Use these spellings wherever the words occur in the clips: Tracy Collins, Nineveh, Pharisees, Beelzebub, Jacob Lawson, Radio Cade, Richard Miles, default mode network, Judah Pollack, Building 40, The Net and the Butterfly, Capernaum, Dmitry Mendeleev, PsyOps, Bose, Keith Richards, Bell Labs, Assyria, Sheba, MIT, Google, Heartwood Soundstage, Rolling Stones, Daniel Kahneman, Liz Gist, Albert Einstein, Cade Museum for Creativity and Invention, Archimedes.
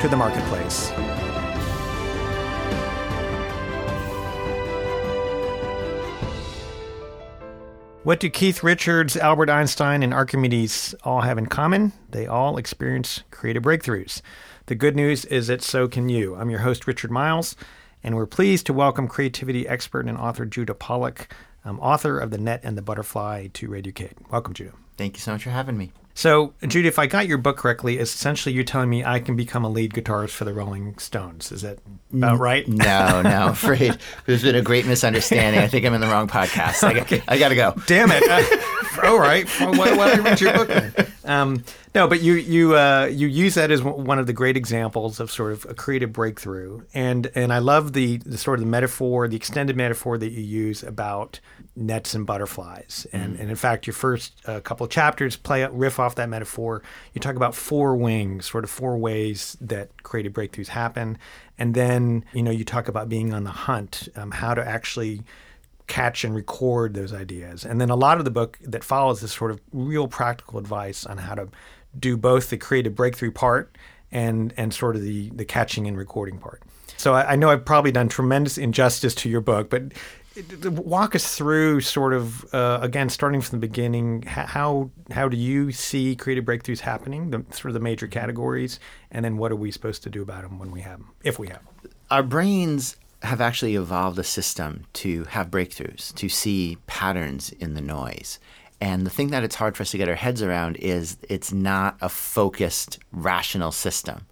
to the marketplace. What do Keith Richards, Albert Einstein, and Archimedes all have in common? They all experience creative breakthroughs. The good news is that so can you. I'm your host, Richard Miles, and we're pleased to welcome creativity expert and author Judah Pollack, author of The Net and the Butterfly, to Radio Cade. Welcome, Judah. Thank you so much for having me. So, Judah, if I got your book correctly, it's essentially you're telling me I can become a lead guitarist for the Rolling Stones. Is that about right? No, afraid. There's been a great misunderstanding. I think I'm in the wrong podcast. Okay. I got to go. Damn it. All right. Well, why don't you read your book then? No, but you use that as one of the great examples of sort of a creative breakthrough. And I love the sort of the metaphor, the extended metaphor that you use about nets and butterflies. And in fact, your first couple of chapters riff off that metaphor. You talk about four wings, sort of four ways that creative breakthroughs happen. And then, you talk about being on the hunt, how to actually catch and record those ideas. And then a lot of the book that follows is sort of real practical advice on how to do both the creative breakthrough part and sort of the catching and recording part. So I know I've probably done tremendous injustice to your book, but walk us through sort of, again, starting from the beginning, how do you see creative breakthroughs happening, sort of the major categories, and then what are we supposed to do about them when we have them, if we have them? Our brains have actually evolved a system to have breakthroughs, to see patterns in the noise. And the thing that it's hard for us to get our heads around is it's not a focused, rational system.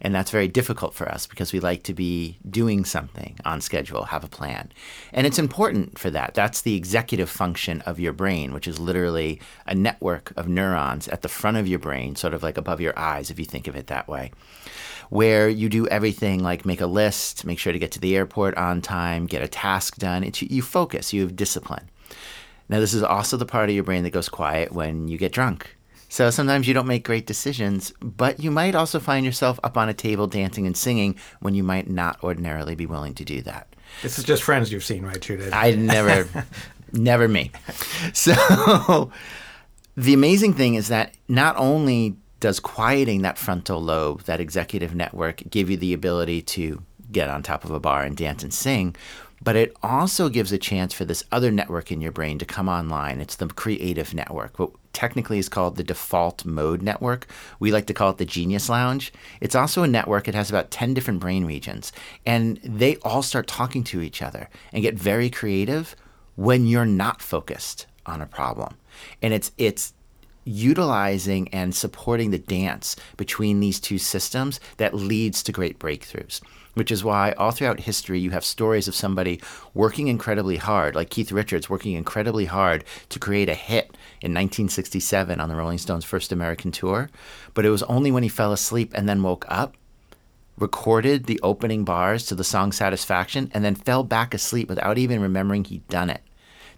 And that's very difficult for us because we like to be doing something on schedule, have a plan. And it's important for that. That's the executive function of your brain, which is literally a network of neurons at the front of your brain, sort of like above your eyes, if you think of it that way, where you do everything like make a list, make sure to get to the airport on time, get a task done. You focus, you have discipline. Now, this is also the part of your brain that goes quiet when you get drunk. So sometimes you don't make great decisions, but you might also find yourself up on a table dancing and singing when you might not ordinarily be willing to do that. This is just friends you've seen, right, Judah? I never me. So the amazing thing is that not only does quieting that frontal lobe, that executive network, give you the ability to get on top of a bar and dance and sing, but it also gives a chance for this other network in your brain to come online. It's the creative network, what technically is called the default mode network. We like to call it the genius lounge. It's also a network. It has about 10 different brain regions, and they all start talking to each other and get very creative when you're not focused on a problem. And it's utilizing and supporting the dance between these two systems that leads to great breakthroughs, which is why all throughout history you have stories of somebody working incredibly hard, like Keith Richards working incredibly hard to create a hit in 1967 on the Rolling Stones' first American tour. But it was only when he fell asleep and then woke up, recorded the opening bars to the song Satisfaction, and then fell back asleep without even remembering he'd done it.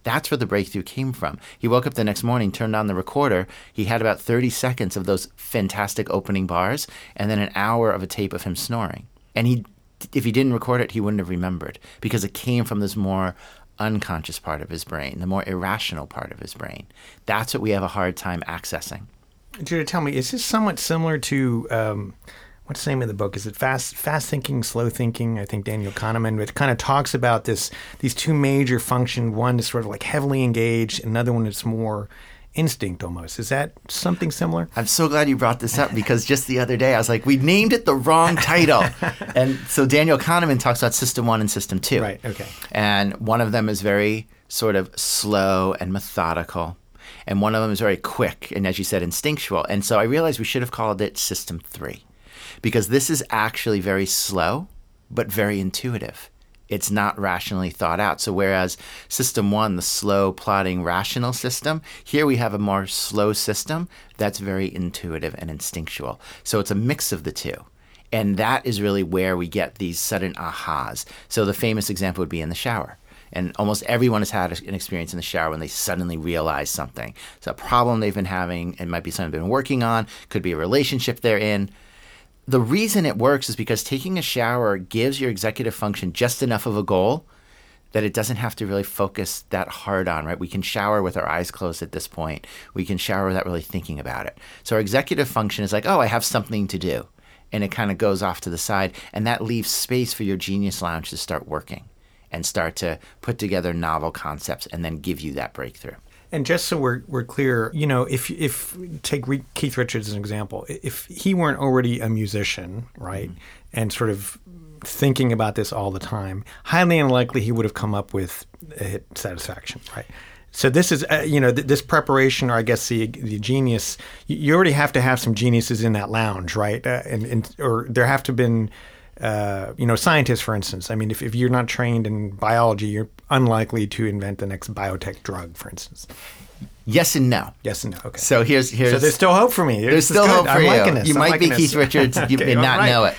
That's where the breakthrough came from. He woke up the next morning, turned on the recorder. He had about 30 seconds of those fantastic opening bars and then an hour of a tape of him snoring. And if he didn't record it, he wouldn't have remembered because it came from this more unconscious part of his brain, the more irrational part of his brain. That's what we have a hard time accessing. Judah, tell me, is this somewhat similar to what's the name of the book? Is it Fast Thinking, Slow Thinking? I think Daniel Kahneman, which kind of talks about these two major functions. One is sort of like heavily engaged. Another one is more instinct almost. Is that something similar? I'm so glad you brought this up because just the other day I was like, we named it the wrong title. And so Daniel Kahneman talks about System 1 and System 2. Right, okay. And one of them is very sort of slow and methodical. And one of them is very quick and, as you said, instinctual. And so I realized we should have called it System 3 because this is actually very slow but very intuitive. It's not rationally thought out. So whereas System 1, the slow, plodding, rational system, here we have a more slow system that's very intuitive and instinctual. So it's a mix of the two. And that is really where we get these sudden ahas. So the famous example would be in the shower. And almost everyone has had an experience in the shower when they suddenly realize something. It's a problem they've been having. It might be something they've been working on. Could be a relationship they're in. The reason it works is because taking a shower gives your executive function just enough of a goal that it doesn't have to really focus that hard on, right? We can shower with our eyes closed at this point. We can shower without really thinking about it. So our executive function is like, oh, I have something to do. And it kind of goes off to the side. And that leaves space for your genius lounge to start working and start to put together novel concepts and then give you that breakthrough. And just so we're clear, you know, if take Keith Richards as an example, if he weren't already a musician, right, mm-hmm. and sort of thinking about this all the time, highly unlikely he would have come up with a hit Satisfaction, right? So this is, you know, this preparation, or I guess the genius, you already have to have some geniuses in that lounge, right? Or there have to have been, you know, scientists, for instance. I mean, if you're not trained in biology, you're unlikely to invent the next biotech drug, for instance. Yes and no. Yes and no. Okay. So here's so there's still hope for me. There's still hope for you. I'm liking this. You might be Keith Richards and okay, not know it.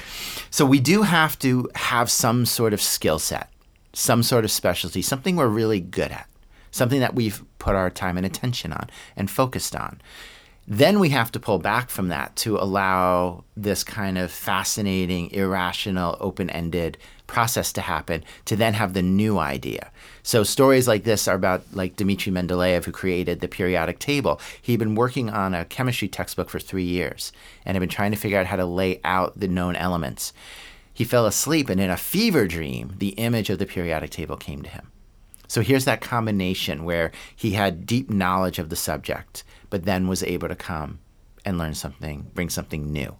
So we do have to have some sort of skill set, some sort of specialty, something we're really good at. Something that we've put our time and attention on and focused on. Then we have to pull back from that to allow this kind of fascinating, irrational, open-ended process to happen to then have the new idea. So stories like this are about like Dmitry Mendeleev, who created the periodic table. He'd been working on a chemistry textbook for 3 years and had been trying to figure out how to lay out the known elements. He fell asleep, and in a fever dream, the image of the periodic table came to him. So here's that combination where he had deep knowledge of the subject, but then was able to come and learn something, bring something new.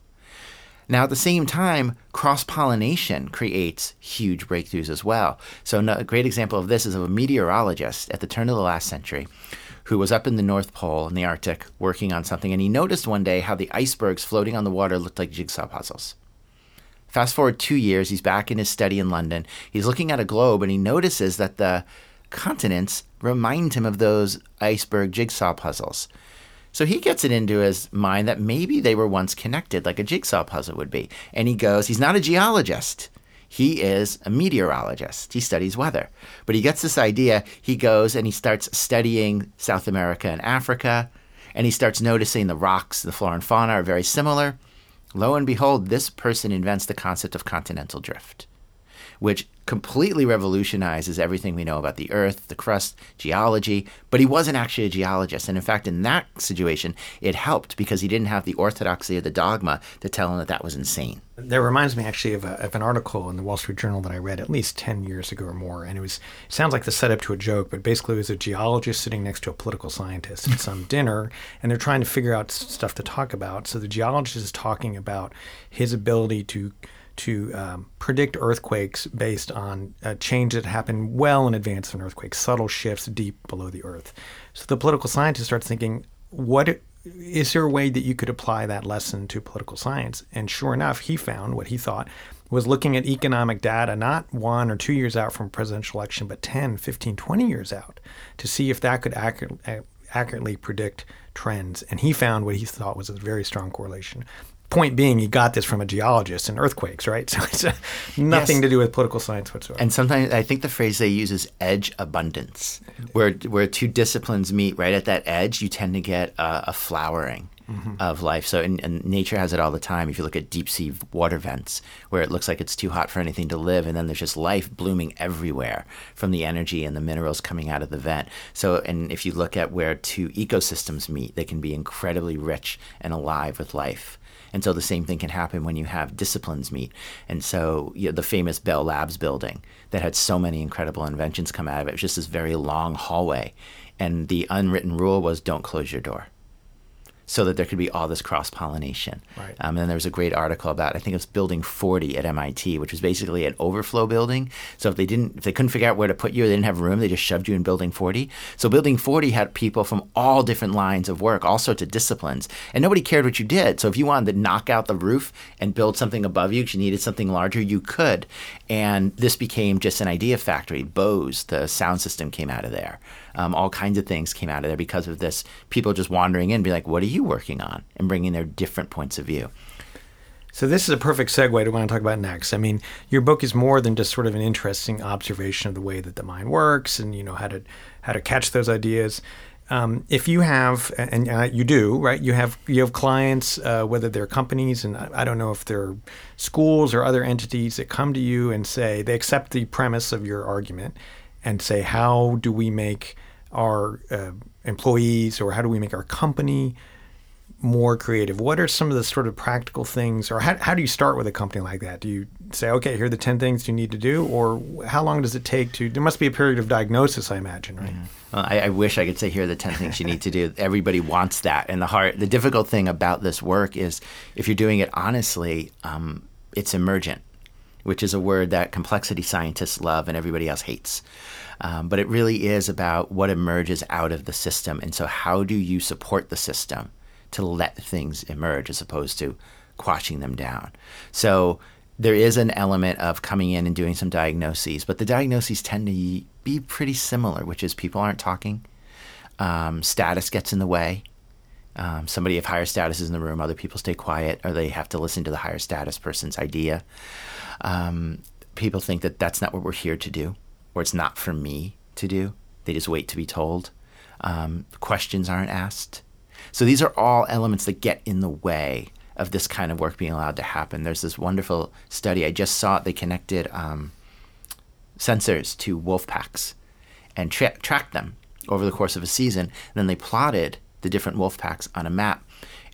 Now, at the same time, cross-pollination creates huge breakthroughs as well. So a great example of this is of a meteorologist at the turn of the last century who was up in the North Pole in the Arctic working on something, and he noticed one day how the icebergs floating on the water looked like jigsaw puzzles. Fast forward 2 years, he's back in his study in London. He's looking at a globe, and he notices that the continents remind him of those iceberg jigsaw puzzles. So he gets it into his mind that maybe they were once connected, like a jigsaw puzzle would be. And he goes, he's not a geologist. He is a meteorologist. He studies weather. But he gets this idea. He goes and he starts studying South America and Africa. And he starts noticing the rocks, the flora and fauna are very similar. Lo and behold, this person invents the concept of continental drift, which completely revolutionizes everything we know about the Earth, the crust, geology, but he wasn't actually a geologist. And in fact, in that situation, it helped because he didn't have the orthodoxy or the dogma to tell him that that was insane. That reminds me actually of an article in the Wall Street Journal that I read at least 10 years ago or more. And it sounds like the setup to a joke, but basically it was a geologist sitting next to a political scientist at some dinner, and they're trying to figure out stuff to talk about. So the geologist is talking about his ability to predict earthquakes based on a change that happened well in advance of an earthquake, subtle shifts deep below the earth. So the political scientist starts thinking, what is there a way that you could apply that lesson to political science? And sure enough, he found what he thought was looking at economic data, not 1 or 2 years out from a presidential election, but 10, 15, 20 years out to see if that could accurately predict trends. And he found what he thought was a very strong correlation. Point being, you got this from a geologist and earthquakes, right? So it's nothing to do with political science whatsoever. And sometimes I think the phrase they use is edge abundance, where two disciplines meet right at that edge, you tend to get a flowering of life. So and nature has it all the time. If you look at deep sea water vents, where it looks like it's too hot for anything to live, and then there's just life blooming everywhere from the energy and the minerals coming out of the vent. So, and if you look at where two ecosystems meet, they can be incredibly rich and alive with life. And so the same thing can happen when you have disciplines meet. And so, you know, the famous Bell Labs building that had so many incredible inventions come out of it. It was just this very long hallway. And the unwritten rule was don't close your door so that there could be all this cross-pollination. Right. And then there was a great article about, I think it was Building 40 at MIT, which was basically an overflow building. So if they couldn't figure out where to put you, they didn't have room, they just shoved you in Building 40. So Building 40 had people from all different lines of work, all sorts of disciplines, and nobody cared what you did. So if you wanted to knock out the roof and build something above you because you needed something larger, you could. And this became just an idea factory. Bose, the sound system, came out of there. All kinds of things came out of there because of this. People just wandering in, be like, what are you working on? And bringing their different points of view. So this is a perfect segue to what I want to talk about next. I mean, your book is more than just sort of an interesting observation of the way that the mind works and, you know, how to catch those ideas. If you have, and you do, right? You have clients, whether they're companies, and I don't know if they're schools or other entities that come to you and say they accept the premise of your argument and say, how do we make our employees or how do we make our company more creative? What are some of the sort of practical things, or how do you start with a company like that? Do you say, okay, here are the 10 things you need to do, or how long does it take to, there must be a period of diagnosis, I imagine, right? Yeah. Well, I wish I could say here are the 10 things you need to do. Everybody wants that. And the difficult thing about this work is if you're doing it honestly, it's emergent, which is a word that complexity scientists love and everybody else hates. But it really is about what emerges out of the system. And so how do you support the system to let things emerge as opposed to quashing them down? So there is an element of coming in and doing some diagnoses, but the diagnoses tend to be pretty similar, which is people aren't talking. Status gets in the way. Somebody of higher status is in the room, other people stay quiet, or they have to listen to the higher status person's idea. People think that that's not what we're here to do, or it's not for me to do. They just wait to be told. Questions aren't asked. So these are all elements that get in the way of this kind of work being allowed to happen. There's this wonderful study. I just saw it. They connected sensors to wolf packs and tracked them over the course of a season. And then they plotted the different wolf packs on a map,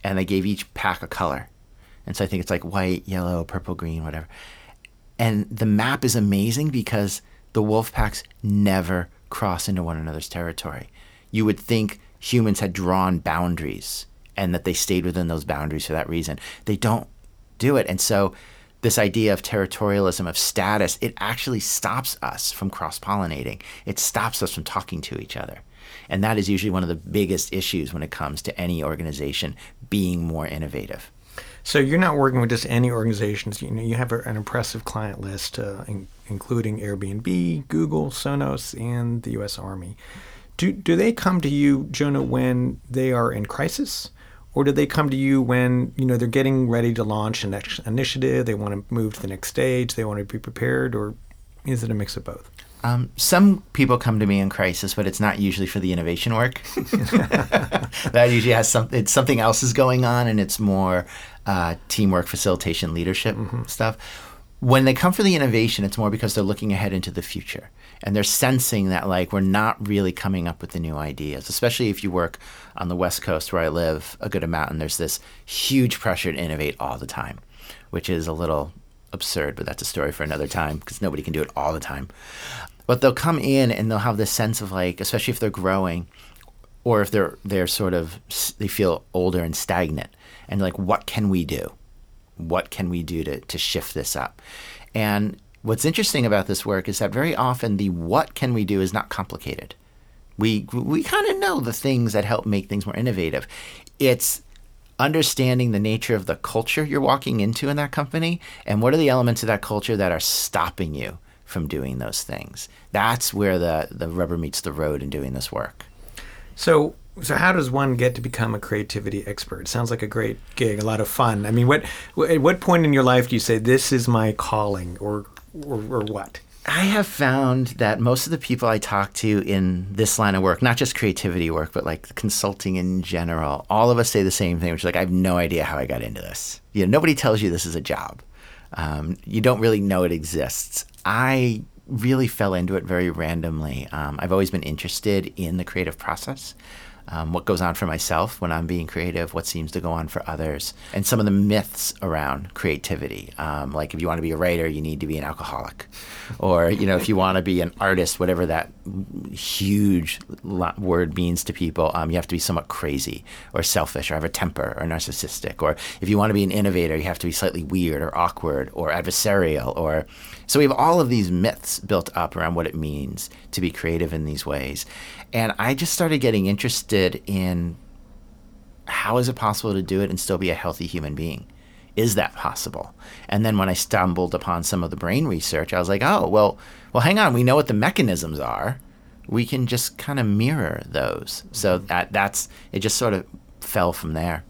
and they gave each pack a color. And so I think it's like white, yellow, purple, green, whatever. And the map is amazing because the wolf packs never cross into one another's territory. You would think humans had drawn boundaries and that they stayed within those boundaries for that reason. They don't do it. And so this idea of territorialism, of status, it actually stops us from cross-pollinating. It stops us from talking to each other. And that is usually one of the biggest issues when it comes to any organization being more innovative. So you're not working with just any organizations. You know, you have an impressive client list, including Airbnb, Google, Sonos, and the U.S. Army. Do they come to you, Jonah, when they are in crisis? Or do they come to you when, you know, they're getting ready to launch an initiative, they want to move to the next stage, they want to be prepared, or is it a mix of both? Some people come to me in crisis, but it's not usually for the innovation work. That usually has something else is going on, and it's more teamwork, facilitation, leadership stuff. When they come for the innovation, it's more because they're looking ahead into the future. And they're sensing that, like, we're not really coming up with the new ideas, especially if you work on the West Coast where I live a good amount. And there's this huge pressure to innovate all the time, which is a little absurd, but that's a story for another time because nobody can do it all the time. But they'll come in and they'll have this sense of, like, especially if they're growing or if they're sort of, they feel older and stagnant. And, like, what can we do? What can we do to shift this up? And what's interesting about this work is that very often the what can we do is not complicated. We kind of know the things that help make things more innovative. It's understanding the nature of the culture you're walking into in that company and what are the elements of that culture that are stopping you from doing those things. That's where the rubber meets the road in doing this work. So how does one get to become a creativity expert? Sounds like a great gig, a lot of fun. I mean, at what point in your life do you say, this is my calling, or what? I have found that most of the people I talk to in this line of work, not just creativity work, but like consulting in general, all of us say the same thing, which is like, I have no idea how I got into this. You know, nobody tells you this is a job. You don't really know it exists. I really fell into it very randomly. I've always been interested in the creative process. What goes on for myself when I'm being creative, what seems to go on for others, and some of the myths around creativity. Like if you want to be a writer, you need to be an alcoholic. Or, you know, if you want to be an artist, whatever that huge word means to people, you have to be somewhat crazy or selfish or have a temper or narcissistic. Or if you want to be an innovator, you have to be slightly weird or awkward or adversarial. Or so we have all of these myths built up around what it means to be creative in these ways. And I just started getting interested in how is it possible to do it and still be a healthy human being? Is that possible? And then when I stumbled upon some of the brain research, I was like, oh, well, hang on. We know what the mechanisms are. We can just kind of mirror those. So that's it just sort of fell from there.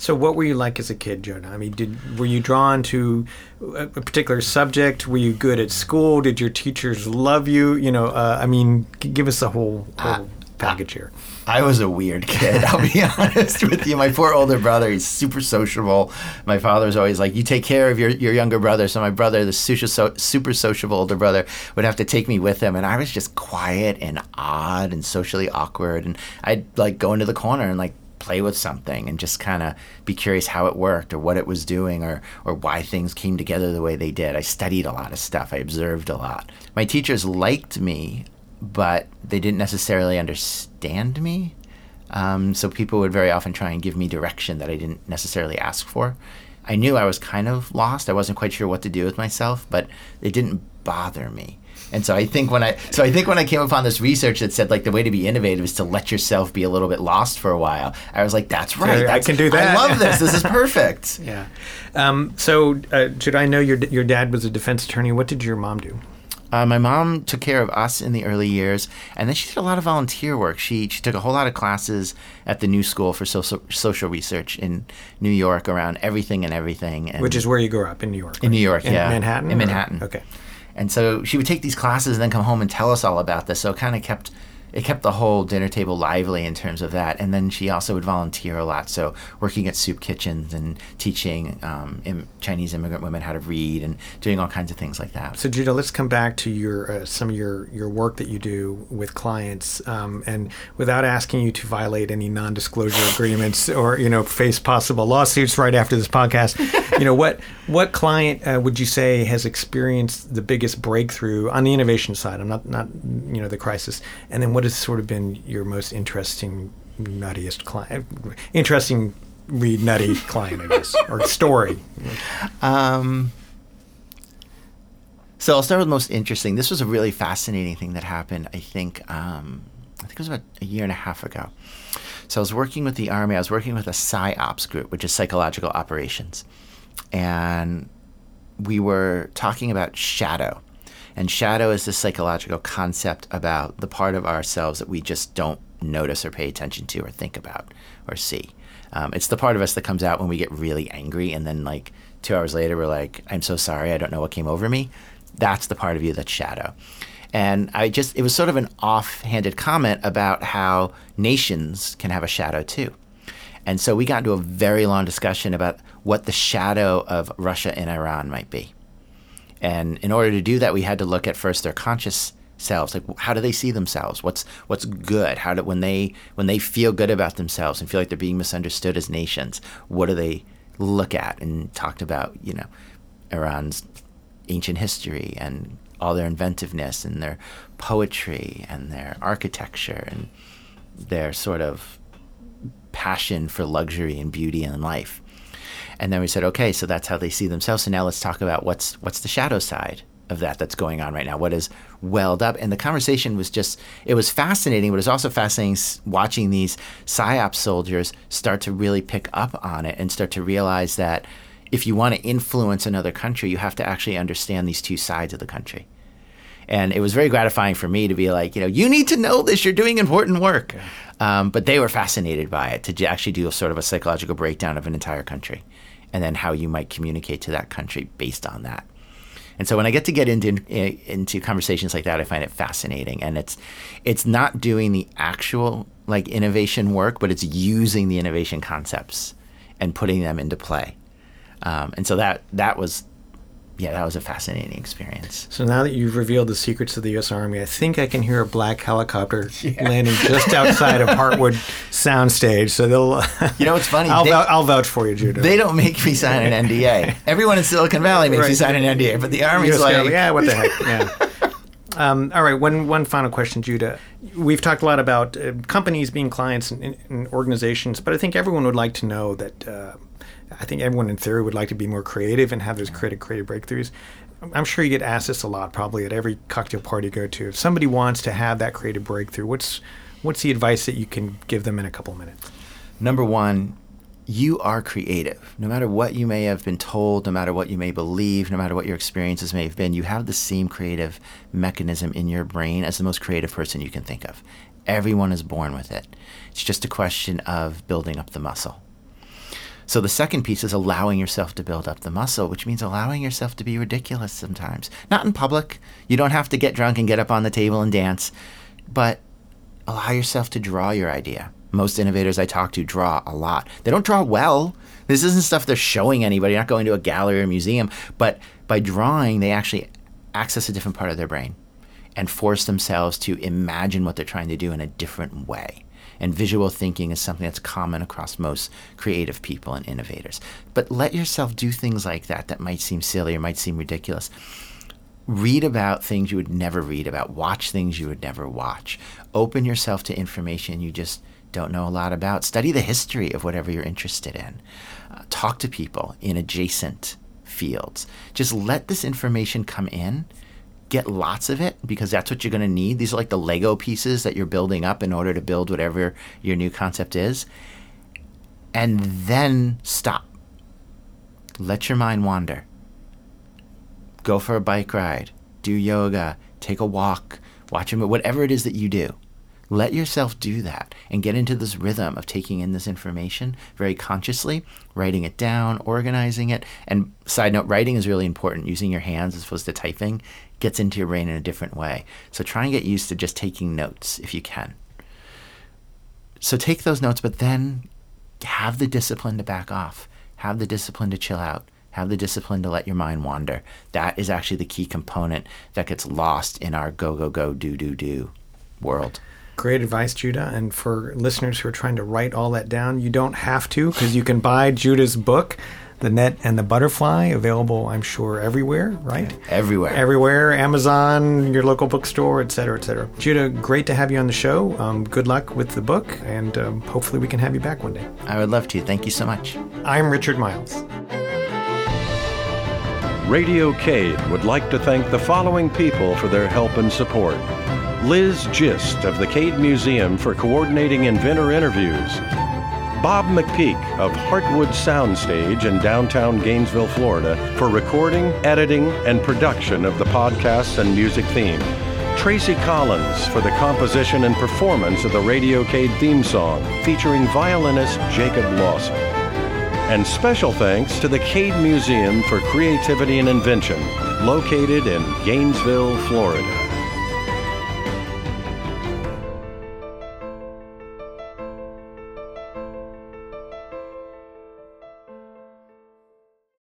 So what were you like as a kid, Jonah? I mean, were you drawn to a particular subject? Were you good at school? Did your teachers love you? You know, I mean, give us the whole package here. I was a weird kid, I'll be honest with you. My poor older brother, he's super sociable. My father's always like, you take care of your younger brother. So my brother, the super sociable older brother, would have to take me with him. And I was just quiet and odd and socially awkward. And I'd like go into the corner and like play with something and just kind of be curious how it worked or what it was doing or why things came together the way they did. I studied a lot of stuff. I observed a lot. My teachers liked me, but they didn't necessarily understand me. So people would very often try and give me direction that I didn't necessarily ask for. I knew I was kind of lost. I wasn't quite sure what to do with myself, but it didn't bother me. And so I think when I came upon this research that said like the way to be innovative is to let yourself be a little bit lost for a while, I was like, that's right. I can do that. I love this. This is perfect. Yeah. Should I know your dad was a defense attorney? What did your mom do? My mom took care of us in the early years, and then she did a lot of volunteer work. She took a whole lot of classes at the New School for Social Research in New York around everything. And which is where you grew up, in New York. Right? In New York, yeah. In Manhattan. Okay. And so she would take these classes and then come home and tell us all about this. So it kind of kept the whole dinner table lively in terms of that. And then she also would volunteer a lot. So working at soup kitchens and teaching Chinese immigrant women how to read and doing all kinds of things like that. So Judah, let's come back to some of your work that you do with clients. And without asking you to violate any non-disclosure agreements or, you know, face possible lawsuits right after this podcast, you know, what client would you say has experienced the biggest breakthrough on the innovation side? I'm not you know, the crisis. And then what has sort of been your most nutty client, I guess, or story? So I'll start with most interesting. This was a really fascinating thing that happened, I think it was about a year and a half ago. So I was working with the Army. I was working with a PsyOps group, which is psychological operations. And we were talking about shadow. And shadow is this psychological concept about the part of ourselves that we just don't notice or pay attention to or think about or see. It's the part of us that comes out when we get really angry and then like 2 hours later we're like, I'm so sorry, I don't know what came over me. That's the part of you that's shadow. And it was sort of an offhanded comment about how nations can have a shadow too. And so we got into a very long discussion about what the shadow of Russia and Iran might be. And in order to do that, we had to look at first their conscious selves. Like, how do they see themselves? What's good? How do when they feel good about themselves and feel like they're being misunderstood as nations, what do they look at? And talked about, you know, Iran's ancient history and all their inventiveness and their poetry and their architecture and their sort of passion for luxury and beauty and life. And then we said, okay, so that's how they see themselves. So now let's talk about what's the shadow side of that that's going on right now. What is welled up? And the conversation was it was fascinating, but it's also fascinating watching these PSYOP soldiers start to really pick up on it and start to realize that if you want to influence another country, you have to actually understand these two sides of the country. And it was very gratifying for me to be like, you know, you need to know this. You're doing important work. Yeah. But they were fascinated by it, to actually do a sort of a psychological breakdown of an entire country and then how you might communicate to that country based on that. And so when I get into conversations like that, I find it fascinating. And it's not doing the actual like innovation work, but it's using the innovation concepts and putting them into play. And so that was... yeah, that was a fascinating experience. So now that you've revealed the secrets of the U.S. Army, I think I can hear a black helicopter landing just outside of Heartwood Soundstage. So they'll... You know, it's funny. I'll vouch for you, Judah. They don't make me sign an NDA. Everyone in Silicon Valley makes me sign an NDA, but the Army's US like... Army, yeah, what the heck, yeah. All right, one final question, Judah. We've talked a lot about companies being clients and organizations, but I think everyone would like to know that... I think everyone in theory would like to be more creative and have those creative breakthroughs. I'm sure you get asked this a lot, probably at every cocktail party you go to. If somebody wants to have that creative breakthrough, what's the advice that you can give them in a couple of minutes? Number one, you are creative. No matter what you may have been told, no matter what you may believe, no matter what your experiences may have been, you have the same creative mechanism in your brain as the most creative person you can think of. Everyone is born with it. It's just a question of building up the muscle. So the second piece is allowing yourself to build up the muscle, which means allowing yourself to be ridiculous sometimes. Not in public. You don't have to get drunk and get up on the table and dance, but allow yourself to draw your idea. Most innovators I talk to draw a lot. They don't draw well. This isn't stuff they're showing anybody. You're not going to a gallery or museum, but by drawing, they actually access a different part of their brain and force themselves to imagine what they're trying to do in a different way. And visual thinking is something that's common across most creative people and innovators. But let yourself do things like that that might seem silly or might seem ridiculous. Read about things you would never read about. Watch things you would never watch. Open yourself to information you just don't know a lot about. Study the history of whatever you're interested in. Talk to people in adjacent fields. Just let this information come in. Get lots of it, because that's what you're going to need. These are like the Lego pieces that you're building up in order to build whatever your new concept is. And then stop. Let your mind wander. Go for a bike ride. Do yoga. Take a walk. Watch a movie. Whatever it is that you do. Let yourself do that and get into this rhythm of taking in this information very consciously, writing it down, organizing it. And side note, writing is really important. Using your hands as opposed to typing gets into your brain in a different way. So try and get used to just taking notes if you can. So take those notes, but then have the discipline to back off, have the discipline to chill out, have the discipline to let your mind wander. That is actually the key component that gets lost in our go, go, go, do, do, do world. Great advice, Judah. And for listeners who are trying to write all that down, you don't have to, because you can buy Judah's book, The Net and the Butterfly, available, I'm sure, everywhere, right? Everywhere. Everywhere, Amazon, your local bookstore, et cetera, et cetera. Judah, great to have you on the show. Good luck with the book, and hopefully we can have you back one day. I would love to. Thank you so much. I'm Richard Miles. Radio Cade would like to thank the following people for their help and support. Liz Gist of the Cade Museum for coordinating inventor interviews. Bob McPeak of Heartwood Soundstage in downtown Gainesville, Florida, for recording, editing, and production of the podcasts and music theme. Tracy Collins for the composition and performance of the Radio Cade theme song, featuring violinist Jacob Lawson. And special thanks to the Cade Museum for Creativity and Invention, located in Gainesville, Florida.